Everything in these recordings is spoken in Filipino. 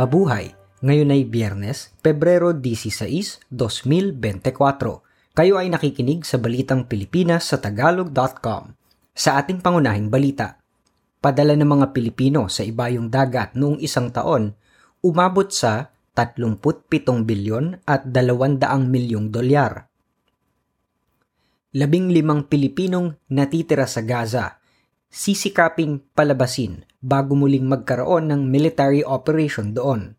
Mabuhay! Ngayon ay Biyernes, Pebrero 16, 2024. Kayo ay nakikinig sa Balitang Pilipinas sa Tagalog.com. Sa ating pangunahing balita, padala ng mga Pilipino sa ibayong dagat noong isang taon, umabot sa 37 bilyon at 200 milyong dolyar. 15 Pilipinong natitira sa Gaza, sisikaping palabasin bago muling magkaroon ng military operation doon.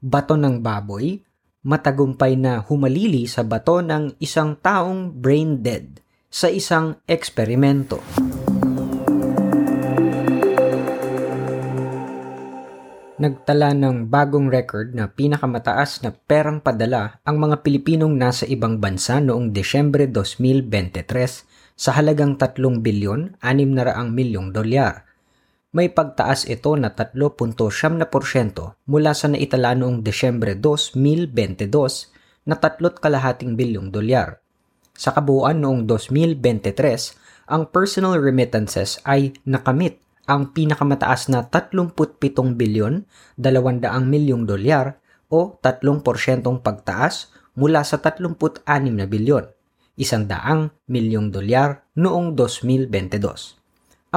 Bato ng baboy, matagumpay na humalili sa bato ng isang taong brain dead sa isang eksperimento. Nagtala ng bagong record na pinakamataas na perang padala ang mga Pilipinong nasa ibang bansa noong Desyembre 2023 sa halagang 3 bilyon 600 milyong dolyar. May pagtaas ito na 3.7% mula sa naitala noong Desyembre 2022 na 3.5 bilyong dolyar. Sa kabuuan noong 2023, ang personal remittances ay nakamit ang pinakamataas na 37 bilyon 200 milyong dolyar o 3% pagtaas mula sa 36 na bilyon. 100 milyong dolyar noong 2022.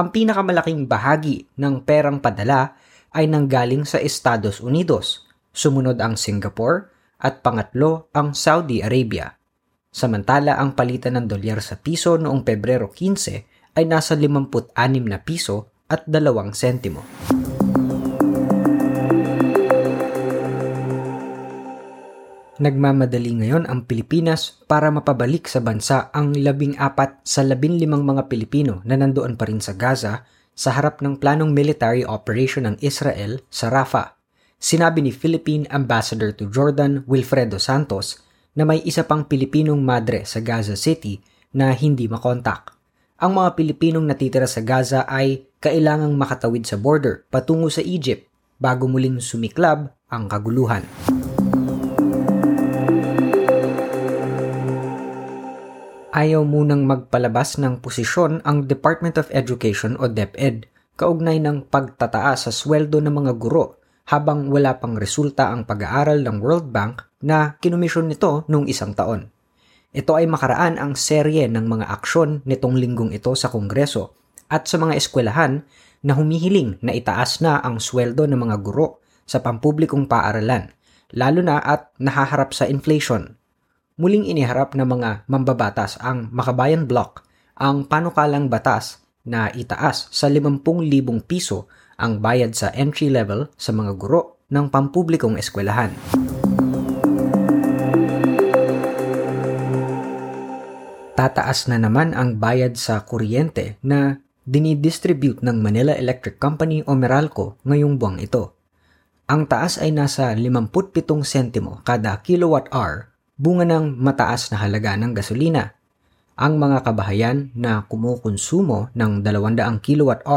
Ang pinakamalaking bahagi ng perang padala ay nanggaling sa Estados Unidos, sumunod ang Singapore at pangatlo ang Saudi Arabia. Samantala ang palitan ng dolyar sa piso noong Pebrero 15 ay nasa 56 na piso at 2 sentimo. Nagmamadali ngayon ang Pilipinas para mapabalik sa bansa ang 14 sa 15 mga Pilipino na nandoon pa rin sa Gaza sa harap ng planong military operation ng Israel sa Rafah. Sinabi ni Philippine Ambassador to Jordan, Wilfredo Santos, na may isa pang Pilipinong madre sa Gaza City na hindi makontak. Ang mga Pilipinong natitira sa Gaza ay kailangang makatawid sa border patungo sa Egypt bago muling sumiklab ang kaguluhan. Ayaw munang magpalabas ng posisyon ang Department of Education o DepEd kaugnay ng pagtataas sa sweldo ng mga guro habang wala pang resulta ang pag-aaral ng World Bank na kinomisyon nito noong isang taon. Ito ay makaraan ang serye ng mga aksyon nitong linggong ito sa Kongreso at sa mga eskwelahan na humihiling na itaas na ang sweldo ng mga guro sa pampublikong paaralan, lalo na at nahaharap sa inflation. Muling iniharap ng mga mambabatas ang Makabayan Block ang panukalang batas na itaas sa 50,000 piso ang bayad sa entry level sa mga guro ng pampublikong eskwelahan. Tataas na naman ang bayad sa kuryente na dinidistribute ng Manila Electric Company o Meralco ngayong buwang ito. Ang taas ay nasa 57 sentimo kada kilowatt hour, bunga ng mataas na halaga ng gasolina. Ang mga kabahayan na kumukonsumo ng 200 kWh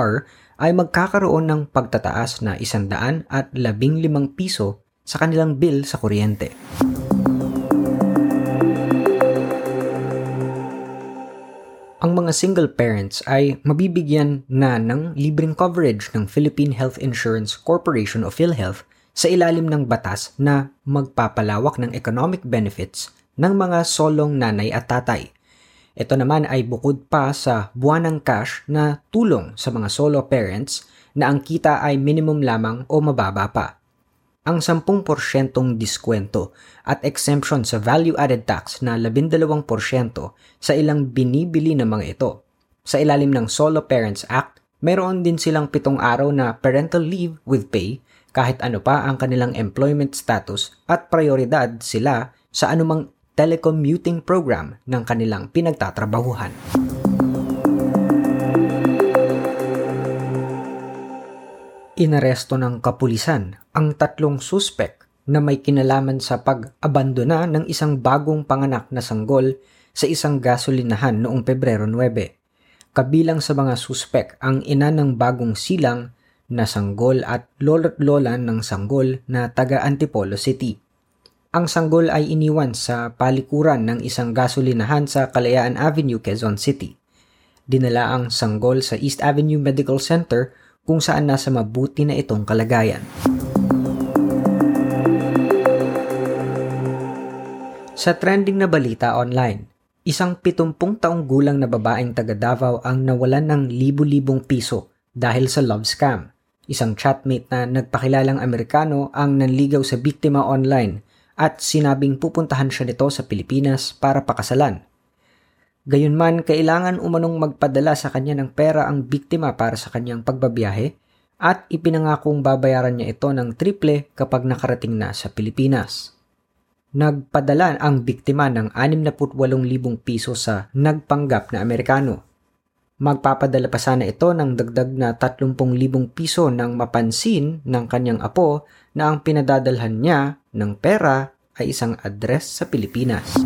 ay magkakaroon ng pagtataas na 115 piso sa kanilang bill sa kuryente. Ang mga single parents ay mabibigyan na ng libreng coverage ng Philippine Health Insurance Corporation o PhilHealth sa ilalim ng batas na magpapalawak ng economic benefits ng mga solong nanay at tatay. Ito naman ay bukod pa sa buwanang cash na tulong sa mga solo parents na ang kita ay minimum lamang o mababa pa. Ang 10% diskwento at exemption sa value-added tax na 12% sa ilang binibili ng mga ito. Sa ilalim ng Solo Parents Act, mayroon din silang 7 araw na parental leave with pay kahit ano pa ang kanilang employment status at prioridad sila sa anumang telecommuting program ng kanilang pinagtatrabahuhan. Inaresto ng kapulisan ang 3 suspek na may kinalaman sa pag-abandona ng isang bagong panganak na sanggol sa isang gasolinahan noong Pebrero 9. Kabilang sa mga suspek ang ina ng bagong silang na sanggol at lolo't lola ng sanggol na taga Antipolo City. Ang sanggol ay iniwan sa palikuran ng isang gasolinahan sa Kalayaan Avenue, Quezon City. Dinala ang sanggol sa East Avenue Medical Center kung saan nasa mabuti na itong kalagayan. Sa trending na balita online, isang 70 taong gulang na babaeng taga Davao ang nawalan ng libu-libong piso dahil sa love scam. Isang chatmate na nagpakilalang Amerikano ang nanligaw sa biktima online at sinabing pupuntahan siya nito sa Pilipinas para pakasalan. Gayunman, kailangan umanong magpadala sa kanya ng pera ang biktima para sa kanyang pagbabiyahe at ipinangakong babayaran niya ito ng triple kapag nakarating na sa Pilipinas. Nagpadala ang biktima ng 68,000 piso sa nagpanggap na Amerikano. Magpapadala pa sana ito ng dagdag na 30,000 piso nang mapansin ng kanyang apo na ang pinadadalhan niya ng pera ay isang address sa Pilipinas.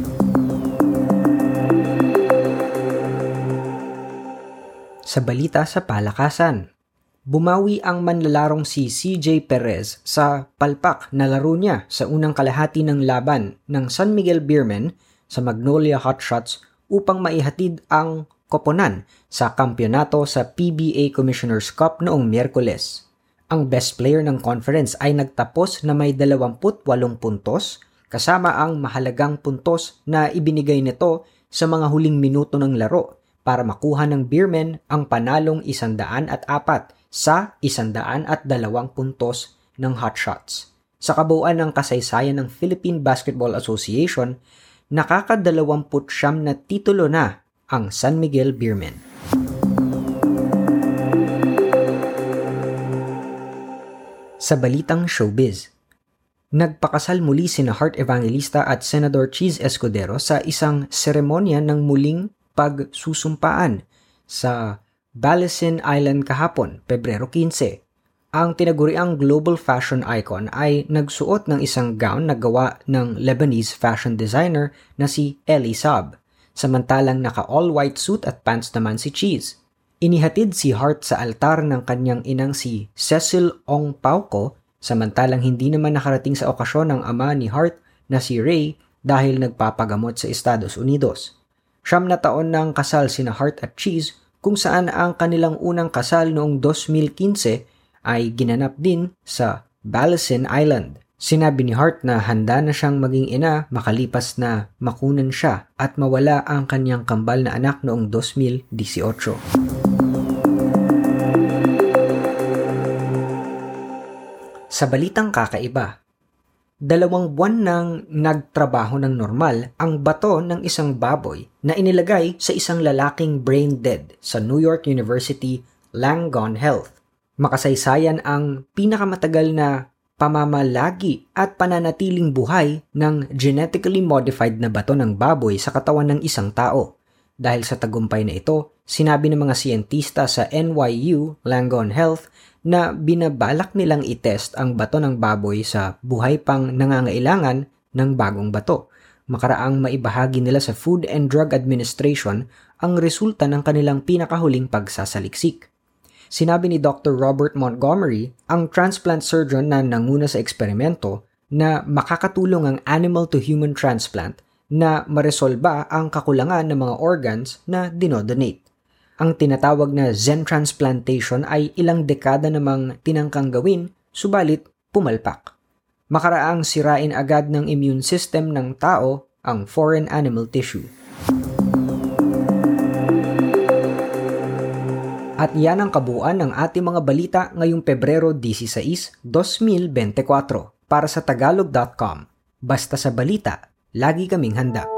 Sa balita sa palakasan, bumawi ang manlalarong si CJ Perez sa palpak na laro niya sa unang kalahati ng laban ng San Miguel Beerman sa Magnolia Hotshots upang maihatid ang koponan sa kampyonato sa PBA Commissioner's Cup noong Miyerkules. Ang best player ng conference ay nagtapos na may 28 puntos kasama ang mahalagang puntos na ibinigay nito sa mga huling minuto ng laro para makuha ng Beerman ang panalong 104 sa 102 puntos ng Hotshots. Sa kabuuan ng kasaysayan ng Philippine Basketball Association, nakaka-29 na titulo na ang San Miguel Beerman. Sa balitang showbiz, nagpakasal muli sina Heart Evangelista at Senador Chiz Escudero sa isang seremonya ng muling pagsusumpaan sa Balesin Island kahapon, Pebrero 15. Ang tinaguriang global fashion icon ay nagsuot ng isang gown na gawa ng Lebanese fashion designer na si Elie Saab, samantalang naka all-white suit at pants naman si Chiz. Inihatid si Heart sa altar ng kanyang inang si Cecil Ong Pauko, samantalang hindi naman nakarating sa okasyon ng ama ni Heart na si Ray dahil nagpapagamot sa Estados Unidos. 9 taon ng kasal sina Heart at Chiz, kung saan ang kanilang unang kasal noong 2015 ay ginanap din sa Balesin Island. Sinabi ni Heart na handa na siyang maging ina makalipas na makunan siya at mawala ang kanyang kambal na anak noong 2018. Sa balitang kakaiba, 2 buwan nang nagtrabaho ng normal ang bato ng isang baboy na inilagay sa isang lalaking brain dead sa New York University, Langone Health. Makasaysayan ang pinakamatagal na pamamalagi at pananatiling buhay ng genetically modified na bato ng baboy sa katawan ng isang tao. Dahil sa tagumpay na ito, sinabi ng mga siyentista sa NYU, Langone Health, na binabalak nilang itest ang bato ng baboy sa buhay pang nangangailangan ng bagong bato. Makaraang maibahagi nila sa Food and Drug Administration ang resulta ng kanilang pinakahuling pagsasaliksik. Sinabi ni Dr. Robert Montgomery, ang transplant surgeon na nanguna sa eksperimento, na makakatulong ang animal-to-human transplant na maresolba ang kakulangan ng mga organs na dinodonate. Ang tinatawag na Zen transplantation ay ilang dekada namang tinangkang gawin, subalit pumalpak. Makaraang sirain agad ng immune system ng tao ang foreign animal tissue. At yan ang kabuuan ng ating mga balita ngayong Pebrero 16, 2024 para sa Tagalog.com. Basta sa balita, lagi kaming handa.